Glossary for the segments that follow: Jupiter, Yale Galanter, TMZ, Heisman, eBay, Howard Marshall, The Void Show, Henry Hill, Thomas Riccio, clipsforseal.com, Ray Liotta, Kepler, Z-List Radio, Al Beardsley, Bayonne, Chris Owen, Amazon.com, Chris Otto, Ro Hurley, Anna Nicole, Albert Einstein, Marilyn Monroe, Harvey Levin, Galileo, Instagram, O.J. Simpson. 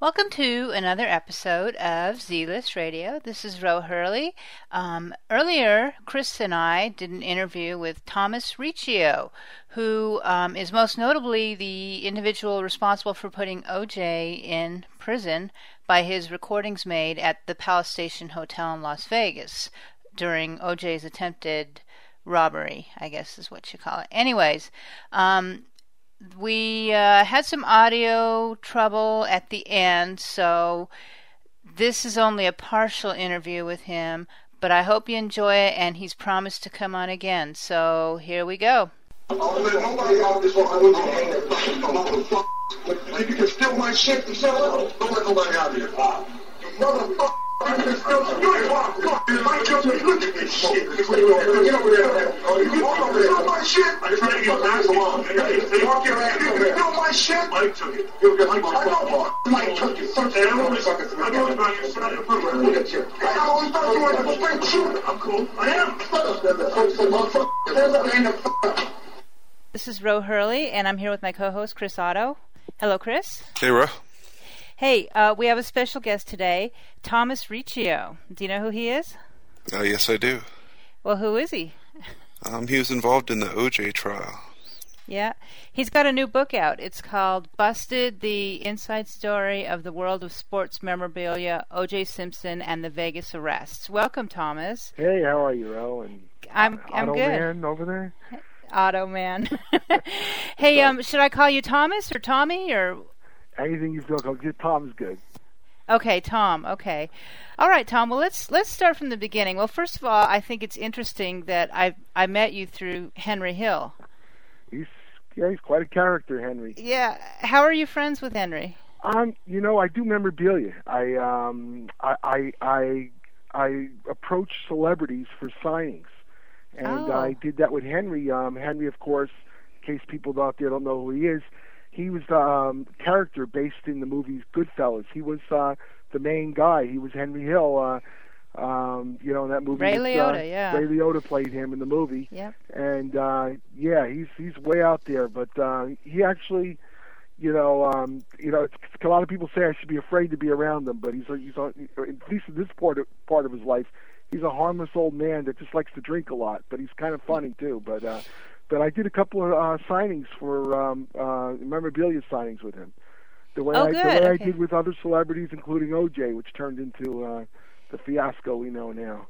Welcome to another episode of Z-List Radio. This is Ro Hurley. Earlier, Chris and I did an interview with Thomas Riccio, who is most notably the individual responsible for putting O.J. in prison by his recordings made at the Palace Station Hotel in Las Vegas during O.J.'s attempted robbery, I guess is what you call it. Anyways, we had some audio trouble at the end, so this is only a partial interview with him, but I hope you enjoy it, and he's promised to come on again, so here we go. I'll let nobody out this motherfucker. You can steal my shit and sell it. Don't let nobody out here. You motherfucker. This is Ro Hurley, and I'm here with my co-host, Chris Otto. Hello, Chris. Hey, Ro. Hey, we have a special guest today, Thomas Riccio. Do you know who he is? Oh, yes, I do. Well, who is he? He was involved in the O.J. trial. Yeah. He's got a new book out. It's called Busted, The Inside Story of the World of Sports Memorabilia, O.J. Simpson and the Vegas Arrests. Welcome, Thomas. Hey, how are you, Ro? And I'm good. Auto Man over there? Auto Man. Hey, should I call you Thomas or Tommy or... Anything you feel comfortable. Tom's good. Okay, Tom. Okay. All right, Tom. Well, let's start from the beginning. Well, first of all, I think it's interesting that I met you through Henry Hill. He's quite a character, Henry. Yeah. How are you friends with Henry? I do memorabilia. I approach celebrities for signings, and I did that with Henry. Henry, of course, in case people out there don't know who he is. He was the character based in the movies Goodfellas. He was the main guy. He was Henry Hill. In that movie. Ray Liotta, yeah. Ray Liotta played him in the movie. Yep. And he's way out there. But he actually, a lot of people say I should be afraid to be around him. But he's at least in this part of his life, he's a harmless old man that just likes to drink a lot. But he's kind of funny too. But. But I did a couple of signings for memorabilia signings with him. I did with other celebrities, including O.J., which turned into the fiasco we know now.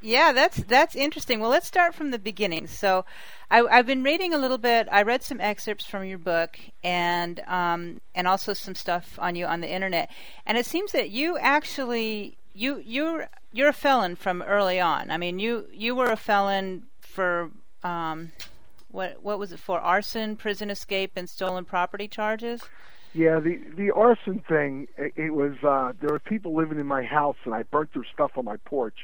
Yeah, that's interesting. Well, let's start from the beginning. So I've been reading a little bit. I read some excerpts from your book and also some stuff on you on the Internet. And it seems that you actually you're a felon from early on. I mean, you were a felon for... What was it for? Arson, prison escape, and stolen property charges? Yeah, the arson thing, it was, there were people living in my house, and I burnt their stuff on my porch.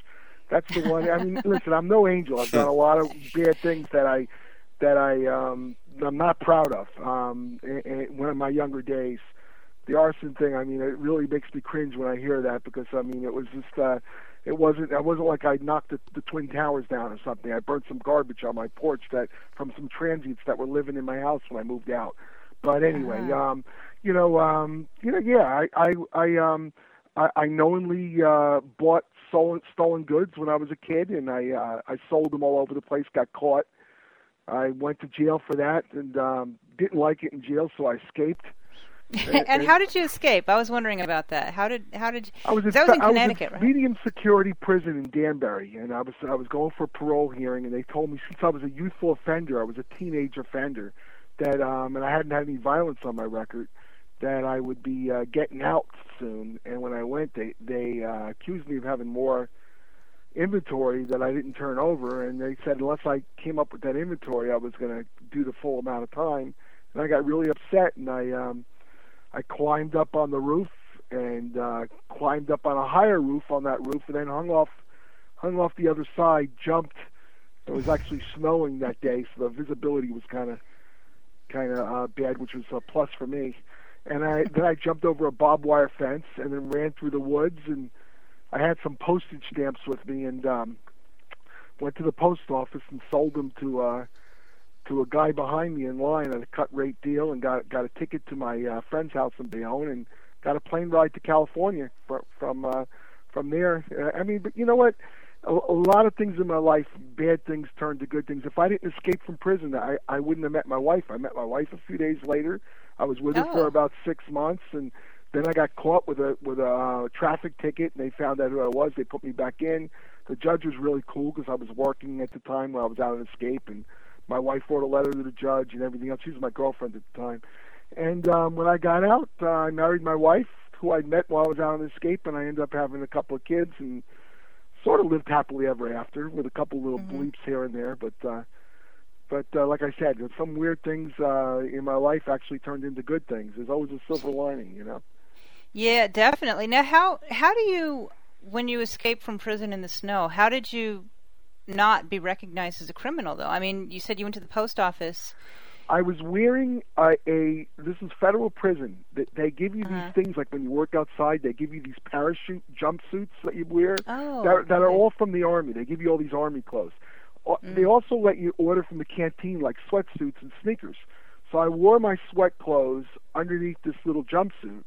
That's the one. I mean, listen, I'm no angel. I've done a lot of bad things that I'm not proud of. One of my younger days, the arson thing, I mean, it really makes me cringe when I hear that because, I mean, it was just... It wasn't like I knocked the Twin Towers down or something. I burnt some garbage on my porch from some transients that were living in my house when I moved out. But anyway, I knowingly bought stolen goods when I was a kid, and I sold them all over the place. Got caught. I went to jail for that, and didn't like it in jail, so I escaped. And how did you escape? I was wondering about that. How did you... I was in Connecticut, right? Medium security prison in Danbury, and I was going for a parole hearing, and they told me since I was a youthful offender, I was a teenage offender, that and I hadn't had any violence on my record, that I would be getting out soon. And when I went, they accused me of having more inventory that I didn't turn over, and they said unless I came up with that inventory, I was going to do the full amount of time. And I got really upset, and I climbed up on the roof and climbed up on a higher roof on that roof and then hung off the other side, jumped. It was actually snowing that day, so the visibility was kind of bad, which was a plus for me. And then I jumped over a barbed wire fence and then ran through the woods, and I had some postage stamps with me and went to the post office and sold them to a guy behind me in line at a cut rate deal, and got a ticket to my friend's house in Bayonne, and got a plane ride to California from there. I mean, but you know what? A lot of things in my life, bad things turned to good things. If I didn't escape from prison, I wouldn't have met my wife. I met my wife a few days later. I was with her for about 6 months, and then I got caught with a traffic ticket, and they found out who I was. They put me back in. The judge was really cool because I was working at the time when I was out on escape, and my wife wrote a letter to the judge and everything else. She was my girlfriend at the time. And when I got out, I married my wife, who I met while I was out on escape, and I ended up having a couple of kids and sort of lived happily ever after with a couple little bleeps here and there. But like I said, some weird things in my life actually turned into good things. There's always a silver lining, you know? Yeah, definitely. Now, how do you, when you escaped from prison in the snow, how did you not be recognized as a criminal, though? I mean, you said you went to the post office. I was wearing this is federal prison. They give you these things, like when you work outside, they give you these parachute jumpsuits that you wear that are all from the Army. They give you all these Army clothes. They also let you order from the canteen, like sweatsuits and sneakers. So I wore my sweat clothes underneath this little jumpsuit,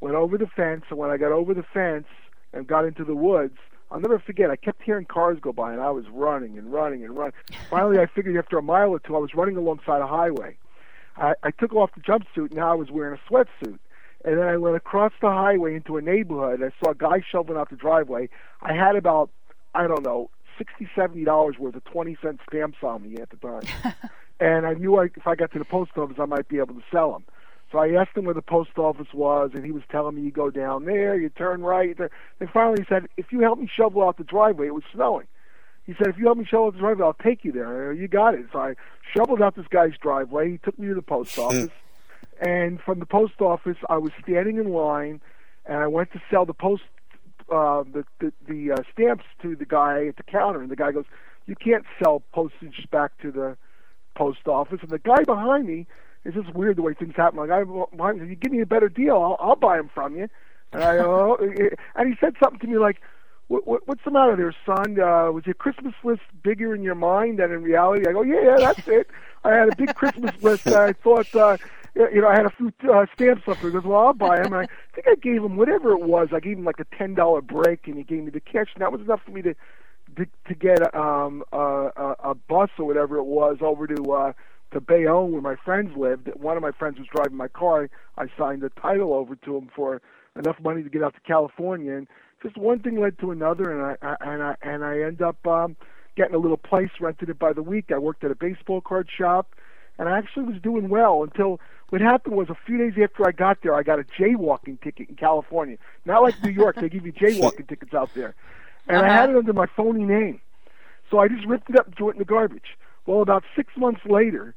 went over the fence, and when I got over the fence and got into the woods, I'll never forget, I kept hearing cars go by, and I was running and running and running. Finally, I figured after a mile or two, I was running alongside a highway. I took off the jumpsuit, and now I was wearing a sweatsuit. And then I went across the highway into a neighborhood. I saw a guy shoveling out the driveway. I had about, I don't know, $60, $70 worth of 20-cent stamps on me at the time. And I knew if I got to the post office, I might be able to sell them. So I asked him where the post office was, and he was telling me, you go down there, you turn right. And finally he said, if you help me shovel out the driveway, it was snowing. He said, if you help me shovel out the driveway, I'll take you there. You got it. So I shoveled out this guy's driveway. He took me to the post office. And from the post office, I was standing in line, and I went to sell the post the stamps to the guy at the counter. And the guy goes, you can't sell postage back to the post office. And the guy behind me, it's just weird the way things happen. Like, you give me a better deal, I'll buy them from you. And and he said something to me like, "What's the matter there, son? Was your Christmas list bigger in your mind than in reality?" I go, "Yeah, that's it. I had a big Christmas list. And I thought, I had a few stamps up there." He goes, "Well, I'll buy them." And I think I gave him whatever it was. I gave him like a $10 break, and he gave me the cash, and that was enough for me to get a bus or whatever it was over to Bayonne, where my friends lived. One of my friends was driving my car. I signed the title over to him for enough money to get out to California, and just one thing led to another, and I end up getting a little place, rented it by the week. I worked at a baseball card shop, and I actually was doing well until what happened was a few days after I got there, I got a jaywalking ticket in California. Not like New York, they give you jaywalking tickets out there, and I had it under my phony name, so I just ripped it up and threw it in the garbage. Well, about 6 months later,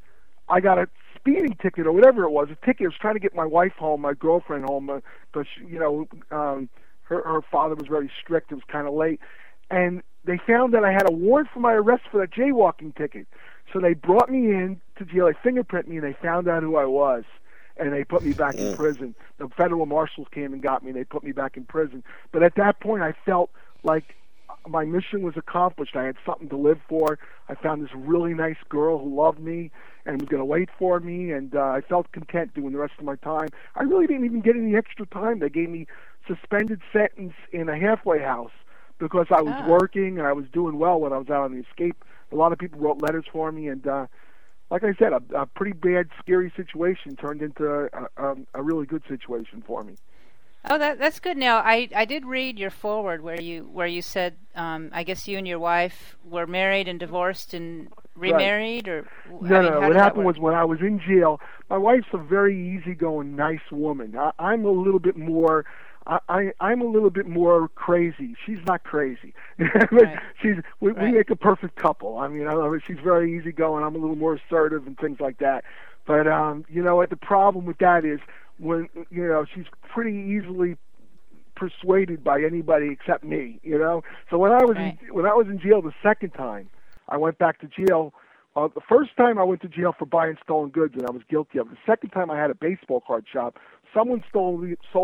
I got a speeding ticket or whatever it was. A ticket. I was trying to get my wife home, my girlfriend home, because her father was very strict. It was kind of late, and they found that I had a warrant for my arrest for that jaywalking ticket. So they brought me in to jail. They fingerprint me, and they found out who I was, and they put me back in prison. The federal marshals came and got me, and they put me back in prison. But at that point, I felt like my mission was accomplished. I had something to live for. I found this really nice girl who loved me and was going to wait for me, and I felt content doing the rest of my time. I really didn't even get any extra time. They gave me suspended sentence in a halfway house because I was working and I was doing well when I was out on the escape. A lot of people wrote letters for me, and like I said, a pretty bad, scary situation turned into a really good situation for me. Oh, that's good. Now, I did read your foreword where you said, I guess you and your wife were married and divorced and remarried, right? No. What happened was when I was in jail, my wife's a very easygoing, nice woman. I'm a little bit more. I'm a little bit more crazy. She's not crazy. Right. We make a perfect couple. I mean, she's very easygoing. I'm a little more assertive and things like that. But the problem with that is, when she's pretty easily persuaded by anybody except me, So when I was in jail the second time, I went back to jail. The first time I went to jail for buying stolen goods, and I was guilty of it. The second time I had a baseball card shop. Someone sold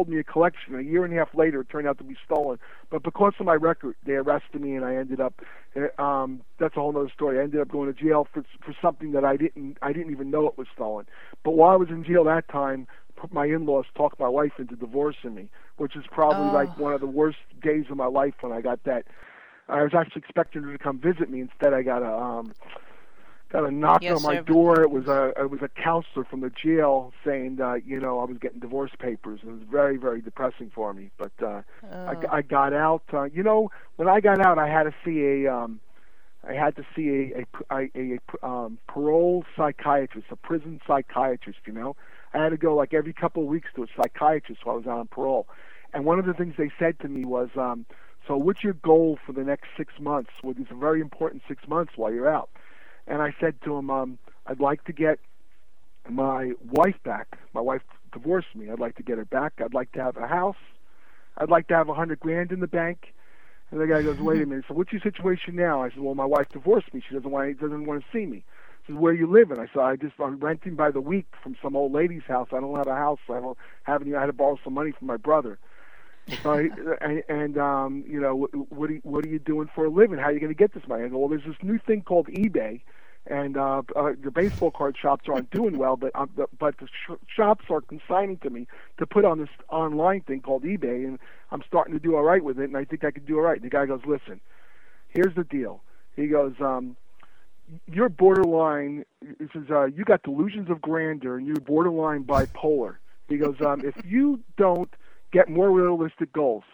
me a collection. A year and a half later, it turned out to be stolen. But because of my record, they arrested me, and I ended up. That's a whole other story. I ended up going to jail for something that I didn't even know it was stolen. But while I was in jail that time, my in-laws talked my wife into divorcing me, which is probably like one of the worst days of my life when I got that. I was actually expecting her to come visit me. Instead, I got a knock on my door. It was a counselor from the jail saying that, you know, I was getting divorce papers. It was very, very depressing for me. But I got out. You know, when I got out, I had to see a parole psychiatrist, a prison psychiatrist. You know, I had to go like every couple of weeks to a psychiatrist while I was out on parole. And one of the things they said to me was, so what's your goal for the next 6 months? Well, these are very important 6 months while you're out. And I said to him, I'd like to get my wife back. My wife divorced me. I'd like to get her back. I'd like to have a house. I'd like to have $100,000 in the bank. And the guy goes, wait a minute. So what's your situation now? I said, well, my wife divorced me. She doesn't want to see me. He says, where are you living? I said, I'm renting by the week from some old lady's house. I don't have a house. So I don't have any. I had to borrow some money from my brother. So you know, what are you doing for a living? How are you going to get this money? I go, well, there's this new thing called eBay, and the baseball card shops aren't doing well, but the shops are consigning to me to put on this online thing called eBay, and I'm starting to do all right with it, and I think I could do all right. And the guy goes, listen, here's the deal. He goes, you're borderline. He says, you got delusions of grandeur, and you're borderline bipolar. He goes, if you don't get more realistic goals,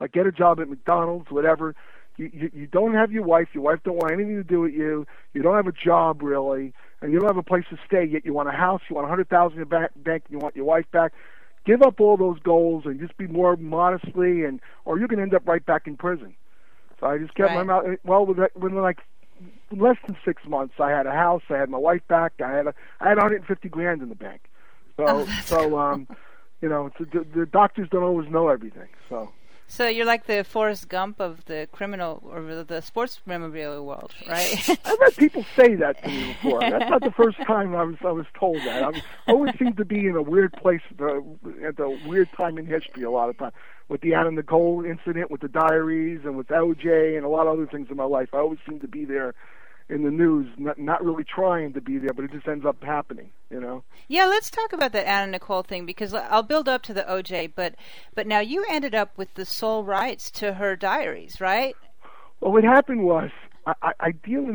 like get a job at McDonald's, whatever. You don't have your wife don't want anything to do with you, you don't have a job really, and you don't have a place to stay, yet you want a house, you want $100,000 in the bank, you want your wife back. Give up all those goals and just be more modestly, and or you can end up right back in prison. So I just kept my mouth. Well, within like less than 6 months, I had a house, I had my wife back, I had $150,000 in the bank. You know, the doctors don't always know everything. So you're like the Forrest Gump of the criminal or the sports memorabilia world, right? I've had people say that to me before. That's not the first time I was told that. I always seem to be in a weird place at the weird time in history a lot of time, with the Anna Nicole incident, with the diaries, and with O.J. and a lot of other things in my life. I always seem to be there in the news, not really trying to be there, but it just ends up happening, you know? Yeah, let's talk about that Anna Nicole thing, because I'll build up to the OJ, but now you ended up with the sole rights to her diaries, right? Well, what happened was, I deal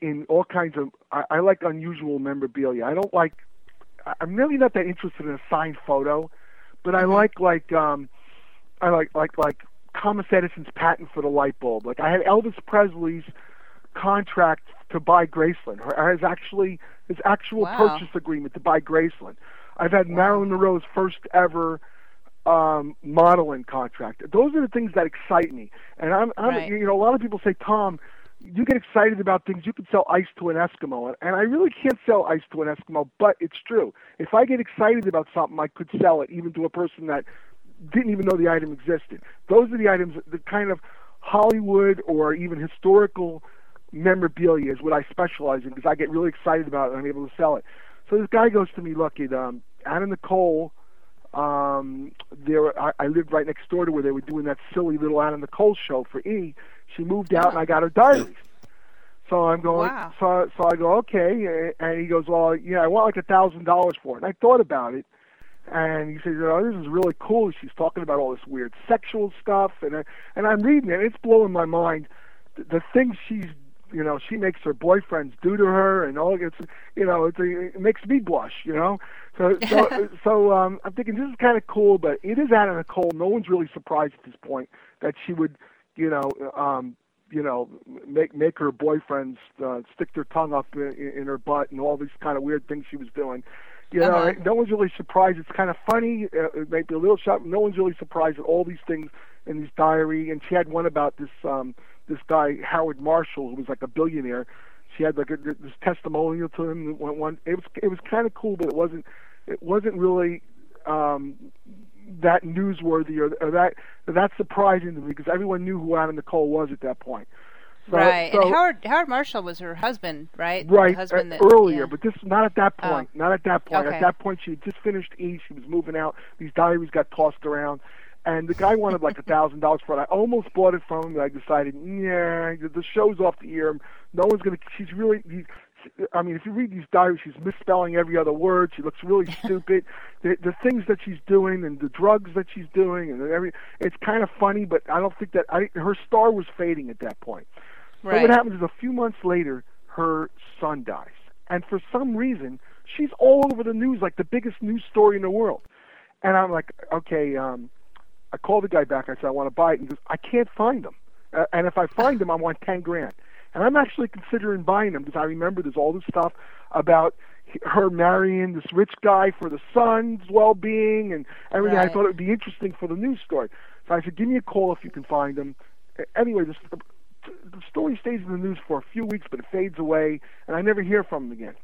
in all kinds of, I like unusual memorabilia. I'm really not that interested in a signed photo, but I like Thomas Edison's patent for the light bulb. Like, I had Elvis Presley's contract to buy Graceland, or his actual purchase agreement to buy Graceland. I've had Marilyn Monroe's first ever modeling contract. Those are the things that excite me. And I'm you know, a lot of people say, Tom, you get excited about things. You can sell ice to an Eskimo, and I really can't sell ice to an Eskimo, but it's true. If I get excited about something, I could sell it even to a person that didn't even know the item existed. Those are the items, the kind of Hollywood or even historical memorabilia is what I specialize in, because I get really excited about it and I'm able to sell it. So this guy goes to me, look, Anna Nicole, I lived right next door to where they were doing that silly little Anna Nicole show for E. She moved out and I got her diaries. So I'm going, so I go, okay. And he goes, well, yeah, I want like $1,000 for it. And I thought about it. And he says, oh, this is really cool. She's talking about all this weird sexual stuff. And I'm reading it. And it's blowing my mind. The things she's, you know, she makes her boyfriends do to her, and all it makes me blush, you know. So I'm thinking this is kind of cool, but it is Anna Nicole. No one's really surprised at this point that she would, make her boyfriends stick their tongue up in her butt and all these kind of weird things she was doing. You know, no one's really surprised. It's kind of funny. It might be a little shock. No one's really surprised at all these things in this diary. And she had one about this this guy Howard Marshall, who was like a billionaire. She had like this testimonial to him. It was kind of cool, but it wasn't really that newsworthy or that surprising to me, because everyone knew who Anna Nicole was at that point. So, and Howard Marshall was her husband, right? Right. But this not at that point. Not at that point. Okay. At that point, she had just finished E. She was moving out. These diaries got tossed around, and the guy wanted like $1,000 for it. I almost bought it from him, but I decided, the show's off the air. No one's gonna. She's really. I mean, if you read these diaries, she's misspelling every other word. She looks really stupid. The things that she's doing and the drugs that she's doing and it's kind of funny, but I don't think that her star was fading at that point. Right. But what happens is a few months later, her son dies. And for some reason, she's all over the news, like the biggest news story in the world. And I'm like, okay, I call the guy back. I said, I want to buy it. He goes, I can't find them. And if I find them, I want $10,000. And I'm actually considering buying them because I remember there's all this stuff about her marrying this rich guy for the son's well-being and everything. Right. I thought it would be interesting for the news story. So I said, give me a call if you can find them. Anyway, the story stays in the news for a few weeks, but it fades away, and I never hear from him again.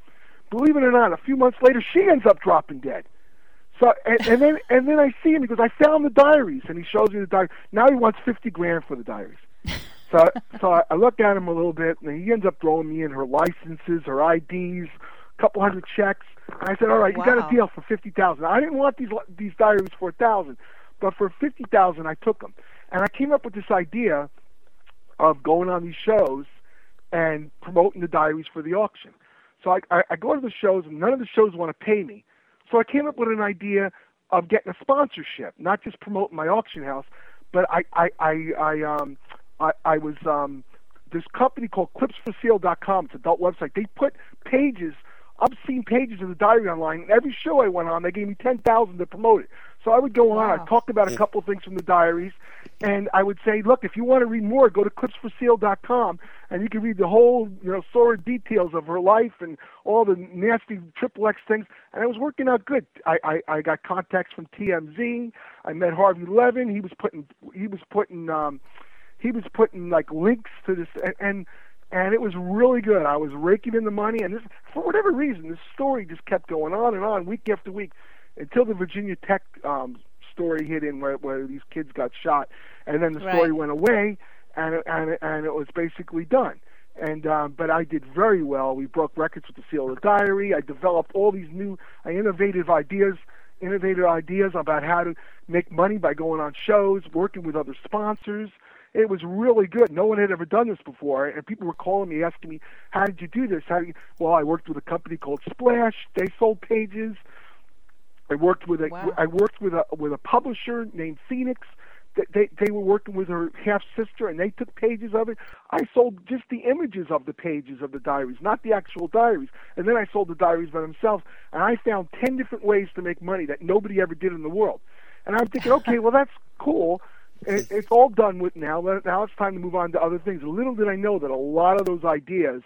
Believe it or not, a few months later, she ends up dropping dead. So and then I see him because I found the diaries, and he shows me the diaries. Now he wants $50,000 for the diaries. So I look at him a little bit, and he ends up throwing me in her licenses, her IDs, a couple hundred checks. And I said, all right, you got a deal for $50,000. I didn't want these diaries for $1,000, but for $50,000 I took them. And I came up with this idea of going on these shows and promoting the diaries for the auction. So I go to the shows, and none of the shows want to pay me. So I came up with an idea of getting a sponsorship, not just promoting my auction house, but I was this company called clipsforseal.com. It's an adult website. They put pages, obscene pages of the diary online. And every show I went on, they gave me $10,000 to promote it. So I would go on. I'd talk about a couple of things from the diaries, and I would say, look, if you want to read more, go to clipsforseal.com, and you can read the whole, sordid details of her life and all the nasty XXX things. And it was working out good. I got contacts from TMZ. I met Harvey Levin. He was putting like links to this, and it was really good. I was raking in the money, and this, for whatever reason, this story just kept going on and on, week after week, until the Virginia Tech story hit in where these kids got shot, and then the story went away, and it was basically done. And but I did very well. We broke records with the Seal of the Diary. I developed all these new, innovative ideas about how to make money by going on shows, working with other sponsors. It was really good. No one had ever done this before, and people were calling me, asking me, how did you do this? Well, I worked with a company called Splash. They sold pages. I worked with a publisher named Phoenix. They were working with her half-sister, and they took pages of it. I sold just the images of the pages of the diaries, not the actual diaries. And then I sold the diaries by themselves, and I found 10 different ways to make money that nobody ever did in the world. And I'm thinking, okay, well, that's cool. It's all done with now. Now it's time to move on to other things. Little did I know that a lot of those ideas,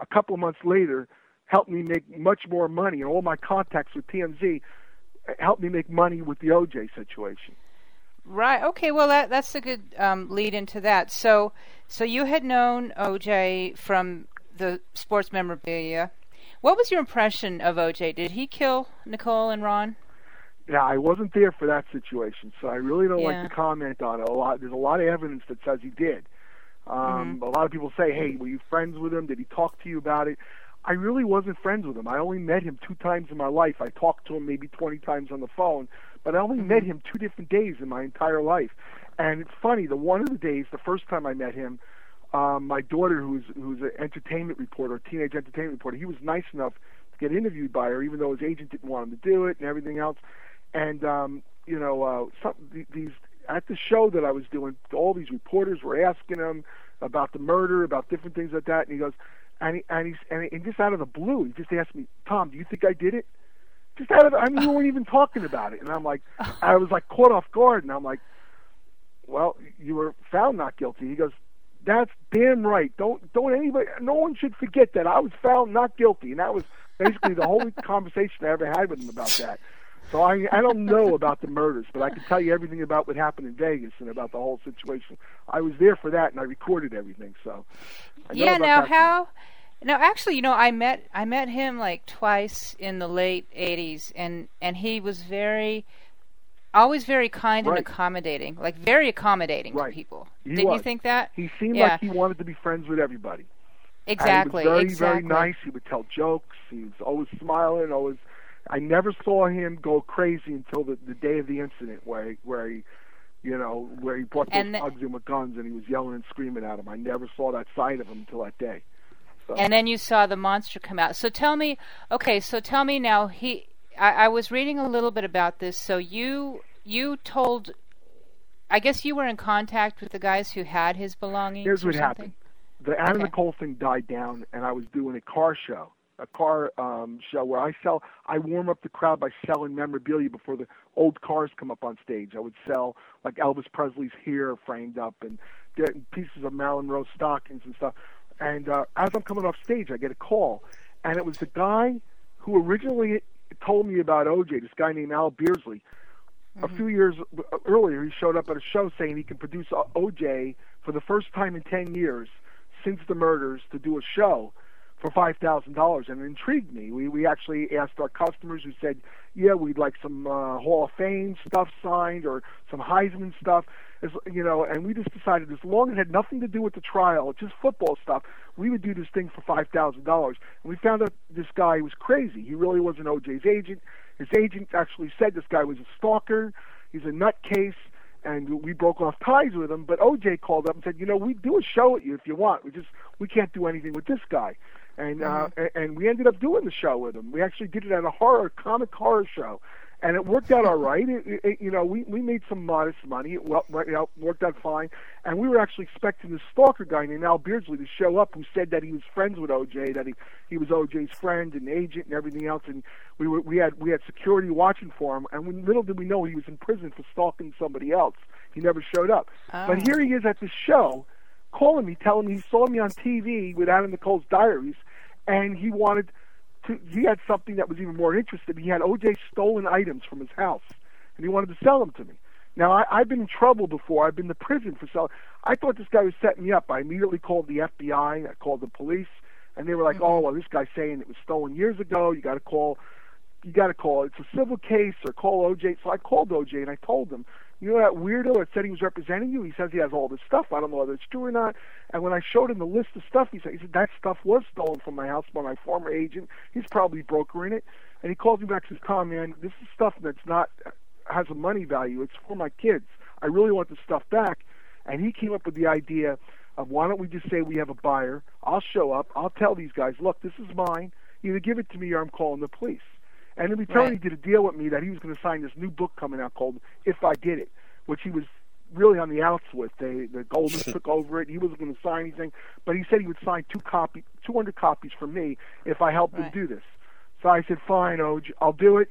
a couple of months later, helped me make much more money. And all my contacts with TMZ helped me make money with the O.J. situation. Right. Okay. Well, that's a good lead into that. So you had known O.J. from the sports memorabilia. What was your impression of O.J.? Did he kill Nicole and Ron? Yeah, I wasn't there for that situation, so I really don't like to comment on it. There's a lot of evidence that says he did. A lot of people say, hey, were you friends with him? Did he talk to you about it? I really wasn't friends with him. I only met him 2 times in my life. I talked to him maybe 20 times on the phone, but I only met him 2 different days in my entire life. And it's funny, the first time I met him, my daughter, who's an entertainment reporter, a teenage entertainment reporter, he was nice enough to get interviewed by her, even though his agent didn't want him to do it and everything else. And, at the show that I was doing, all these reporters were asking him about the murder, about different things like that. And he goes, and just out of the blue, he just asked me, Tom, do you think I did it? Just out of, we weren't even talking about it. And I'm like, I was like caught off guard. And I'm like, well, you were found not guilty. He goes, that's damn right. Don't anybody, no one should forget that I was found not guilty. And that was basically the whole conversation I ever had with him about that. So I don't know about the murders, but I can tell you everything about what happened in Vegas and about the whole situation. I was there for that, and I recorded everything. So I met him like twice in the late 80s, and he was always very kind and accommodating, like very accommodating to people. Didn't you think that? He seemed like he wanted to be friends with everybody. Exactly. And he was very, very nice. He would tell jokes. He was always smiling, always. I never saw him go crazy until the day of the incident where he brought those thugs in with guns and he was yelling and screaming at him. I never saw that side of him until that day. So. And then you saw the monster come out. So tell me, okay, so tell me now, I was reading a little bit about this. So you told, I guess you were in contact with the guys who had his belongings. Here's what happened. The Anna Nicole thing died down, and I was doing a car show. A car show where I warm up the crowd by selling memorabilia before the old cars come up on stage. I would sell like Elvis Presley's hair framed up and pieces of Marilyn Monroe stockings and stuff. And as I'm coming off stage, I get a call, and it was the guy who originally told me about O.J., this guy named Al Beardsley. Mm-hmm. A few years earlier, he showed up at a show saying he can produce O.J. for the first time in 10 years since the murders to do a show for $5,000, and it intrigued me. We actually asked our customers who said, yeah, we'd like some Hall of Fame stuff signed or some Heisman stuff, and we just decided as long as it had nothing to do with the trial, just football stuff, we would do this thing for $5,000. And we found out this guy was crazy. He really wasn't O.J.'s agent. His agent actually said this guy was a stalker. He's a nutcase. And we broke off ties with him, but O.J. called up and said, we'd do a show at you if you want. We can't do anything with this guy. And and we ended up doing the show with him. We actually did it at a comic horror show, and it worked out all right. We made some modest money. It worked out fine. And we were actually expecting this stalker guy named Al Beardsley to show up, who said that he was friends with O.J., that he was O.J.'s friend and agent and everything else. And we had security watching for him. And little did we know he was in prison for stalking somebody else. He never showed up. Oh. But here he is at the show, calling me, telling me he saw me on TV with Anna Nicole's diaries, and he had something that was even more interesting. He had O.J. stolen items from his house, and he wanted to sell them to me. Now, I've been in trouble before. I've been to prison for selling. I thought this guy was setting me up. I immediately called the FBI. I called the police, and they were like, oh, well, this guy's saying it was stolen years ago. You got to call. It's a civil case, or call O.J. So I called O.J., and I told him, that weirdo that said he was representing you? He says he has all this stuff. I don't know whether it's true or not. And when I showed him the list of stuff, he said that stuff was stolen from my house by my former agent. He's probably brokering it. And he calls me back and says, Tom, man, this is stuff that's has a money value. It's for my kids. I really want this stuff back. And he came up with the idea of, why don't we just say we have a buyer? I'll show up. I'll tell these guys, look, this is mine. Either give it to me or I'm calling the police. And in return, he did a deal with me that he was going to sign this new book coming out called If I Did It, which he was really on the outs with. The Goldmans took over it. He wasn't going to sign anything, but he said he would sign 200 copies for me if I helped him do this. So I said, fine, OJ, I'll do it.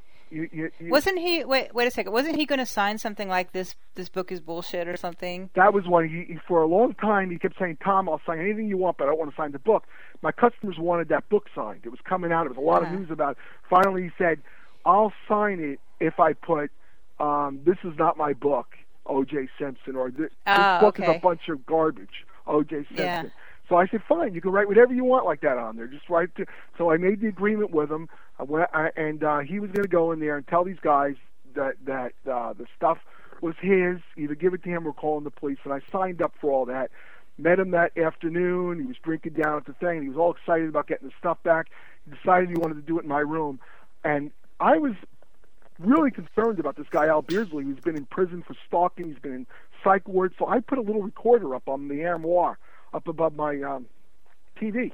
Wasn't he? Wait a second. Wasn't he going to sign something like this? This book is bullshit or something. That was one. He for a long time he kept saying, "Tom, I'll sign anything you want, but I don't want to sign the book." My customers wanted that book signed. It was coming out. It was a lot of news about it. Finally, he said, "I'll sign it if I put this is not my book, O.J. Simpson, or this book is a bunch of garbage, O.J. Simpson." Yeah. So I said, fine, you can write whatever you want like that on there. Just write it. So I made the agreement with him, and he was going to go in there and tell these guys that the stuff was his, either give it to him or calling the police. And I signed up for all that. Met him that afternoon. He was drinking down at the thing, and he was all excited about getting the stuff back. He decided he wanted to do it in my room. And I was really concerned about this guy, Al Beardsley, who's been in prison for stalking. He's been in psych ward. So I put a little recorder up on the armoire, up above my TV.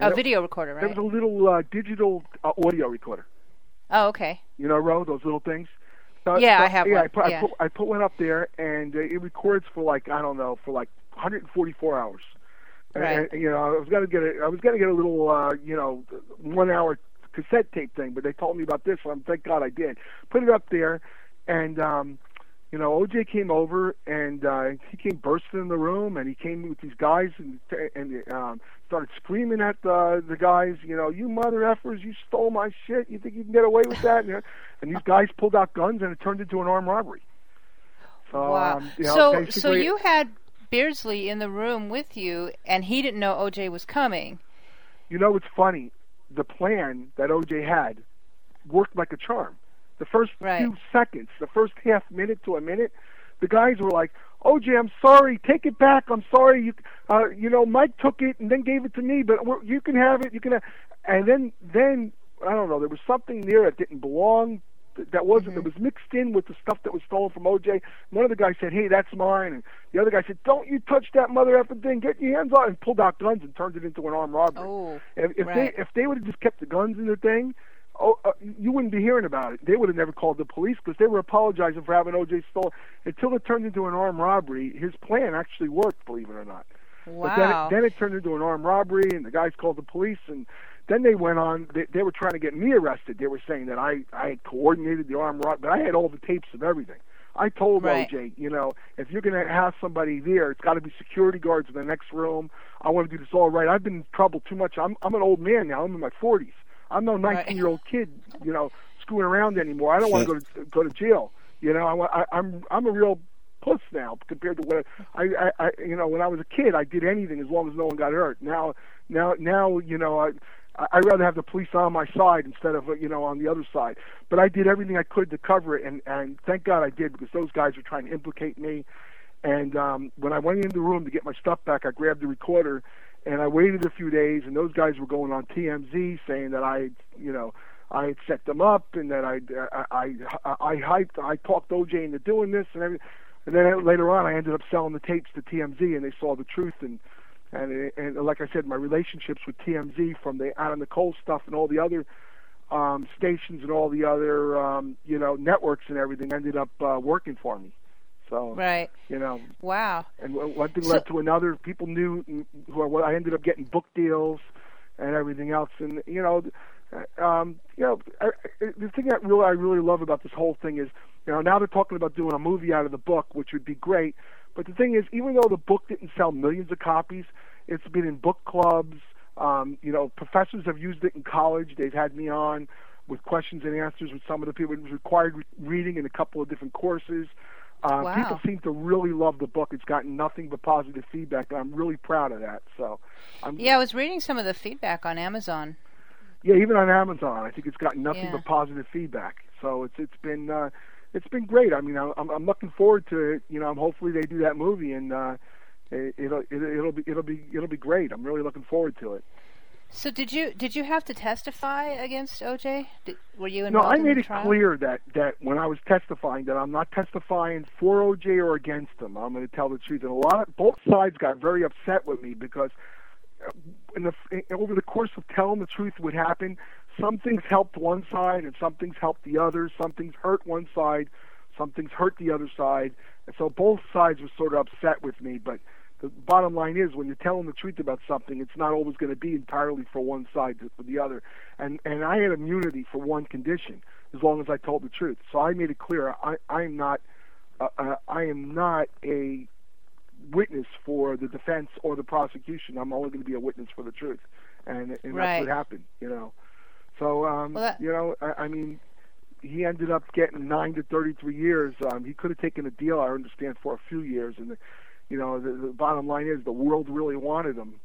A video recorder, right? There was a little digital audio recorder. Oh, okay. Ro, those little things. I have one. I put one up there, and it records for 144 hours. Right. And, I was gonna get a little 1 hour cassette tape thing, but they told me about this, so thank God I did. Put it up there, and. O.J. came over, and he came bursting in the room, and he came with these guys and started screaming at the guys, you mother effers, you stole my shit, you think you can get away with that? And these guys pulled out guns, and it turned into an armed robbery. So, wow. So you had Beardsley in the room with you, and he didn't know O.J. was coming. It's funny. The plan that O.J. had worked like a charm. The first few seconds, the first half minute to a minute, the guys were like, O.J., I'm sorry, take it back, I'm sorry, Mike took it and then gave it to me, but you can have it, and then, I don't know, there was something there that didn't belong, that wasn't, that was mixed in with the stuff that was stolen from O.J. One of the guys said, "Hey, that's mine," and the other guy said, "Don't you touch that mother effing thing! Get your hands on it!" and pulled out guns and turned it into an armed robbery. Oh, if they would have just kept the guns in their thing, you wouldn't be hearing about it. They would have never called the police because they were apologizing for having O.J. stolen until it turned into an armed robbery. His plan actually worked, believe it or not. Wow. But then it turned into an armed robbery, and the guys called the police, and then they went on. They were trying to get me arrested. They were saying that I had coordinated the armed robbery, but I had all the tapes of everything. I told O.J., you know, if you're going to have somebody there, it's got to be security guards in the next room. I want to do this all right. I've been in trouble too much. I'm an old man now. I'm in my 40s. I'm no 19-year-old kid, you know, screwing around anymore. I don't want to go to jail. You know, I'm a real puss now compared to what I you know, when I was a kid, I did anything as long as no one got hurt. Now, you know, I'd rather have the police on my side instead of, you know, on the other side. But I did everything I could to cover it, and thank God I did, because those guys were trying to implicate me. And when I went into the room to get my stuff back, I grabbed the recorder, and I waited a few days, and those guys were going on TMZ saying that I had set them up and that I talked O.J. into doing this and everything. And then later on, I ended up selling the tapes to TMZ, and they saw the truth. And like I said, my relationships with TMZ from the Anna Nicole stuff and all the other stations and all the other you know, networks and everything ended up working for me. So you know, wow. And one thing led to another. People knew who I ended up getting book deals and everything else. And the thing that I really love about this whole thing is, you know, now they're talking about doing a movie out of the book, which would be great. But the thing is, even though the book didn't sell millions of copies, it's been in book clubs. You know, professors have used it in college. They've had me on with questions and answers with some of the people. It was required reading in a couple of different courses. Wow. People seem to really love the book. It's gotten nothing but positive feedback, and I'm really proud of that. So, I was reading some of the feedback on Amazon. Yeah, even on Amazon, I think it's gotten nothing but positive feedback. So it's been great. I mean, I'm looking forward to it. You know, hopefully they do that movie, and it'll be great. I'm really looking forward to it. So did you have to testify against O.J.? Were you involved in the trial? No, I made it clear that when I was testifying, that I'm not testifying for O.J. or against him. I'm going to tell the truth. And both sides got very upset with me because over the course of telling the truth would happen. Some things helped one side and some things helped the other. Some things hurt one side, some things hurt the other side. And so both sides were sort of upset with me. But the bottom line is, when you're telling the truth about something, it's not always going to be entirely for one side or the other. And I had immunity for one condition, as long as I told the truth. So I made it clear I am not a witness for the defense or the prosecution. I'm only going to be a witness for the truth. And that's what happened, you know. So, he ended up getting 9 to 33 years. He could have taken a deal, I understand, for a few years. And, the bottom line is the world really wanted him.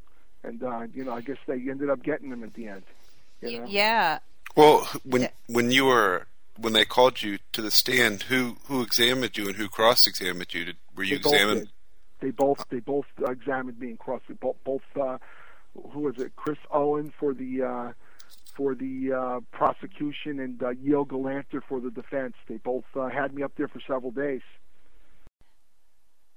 And, I guess they ended up getting him at the end. You know? Yeah. Well, when they called you to the stand, who examined you and who cross-examined you? Were you examined? They both examined me and cross-examined. Both, who was it, Chris Owen for the prosecution and Yale Galanter for the defense. They both had me up there for several days.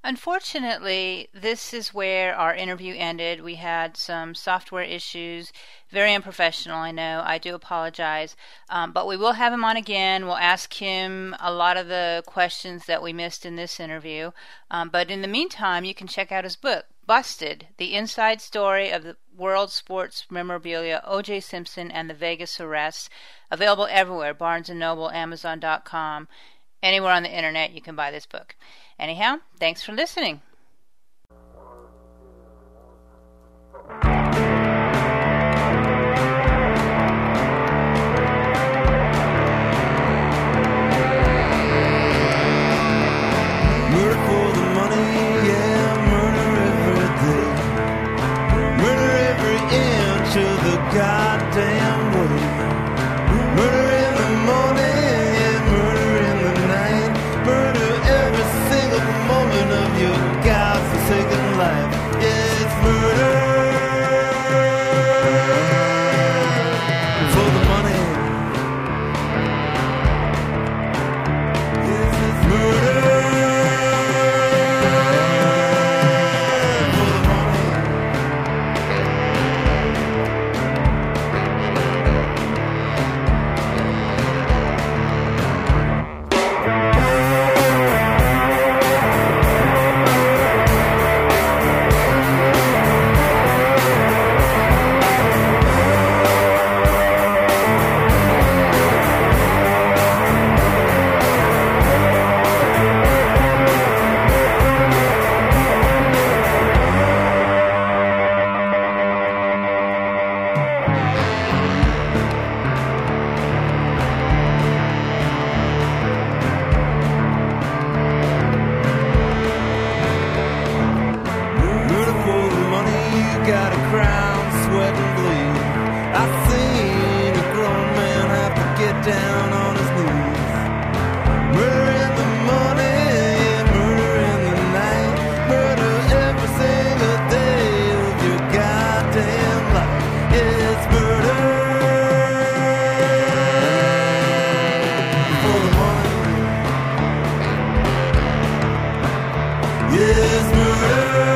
Unfortunately, this is where our interview ended. We had some software issues. Very unprofessional, I know. I do apologize. But we will have him on again. We'll ask him a lot of the questions that we missed in this interview. But in the meantime, you can check out his book, Busted, The Inside Story of the World Sports Memorabilia, O.J. Simpson and the Vegas Arrests, available everywhere, Barnes & Noble, Amazon.com, anywhere on the internet you can buy this book. Anyhow, thanks for listening. Yes, forever.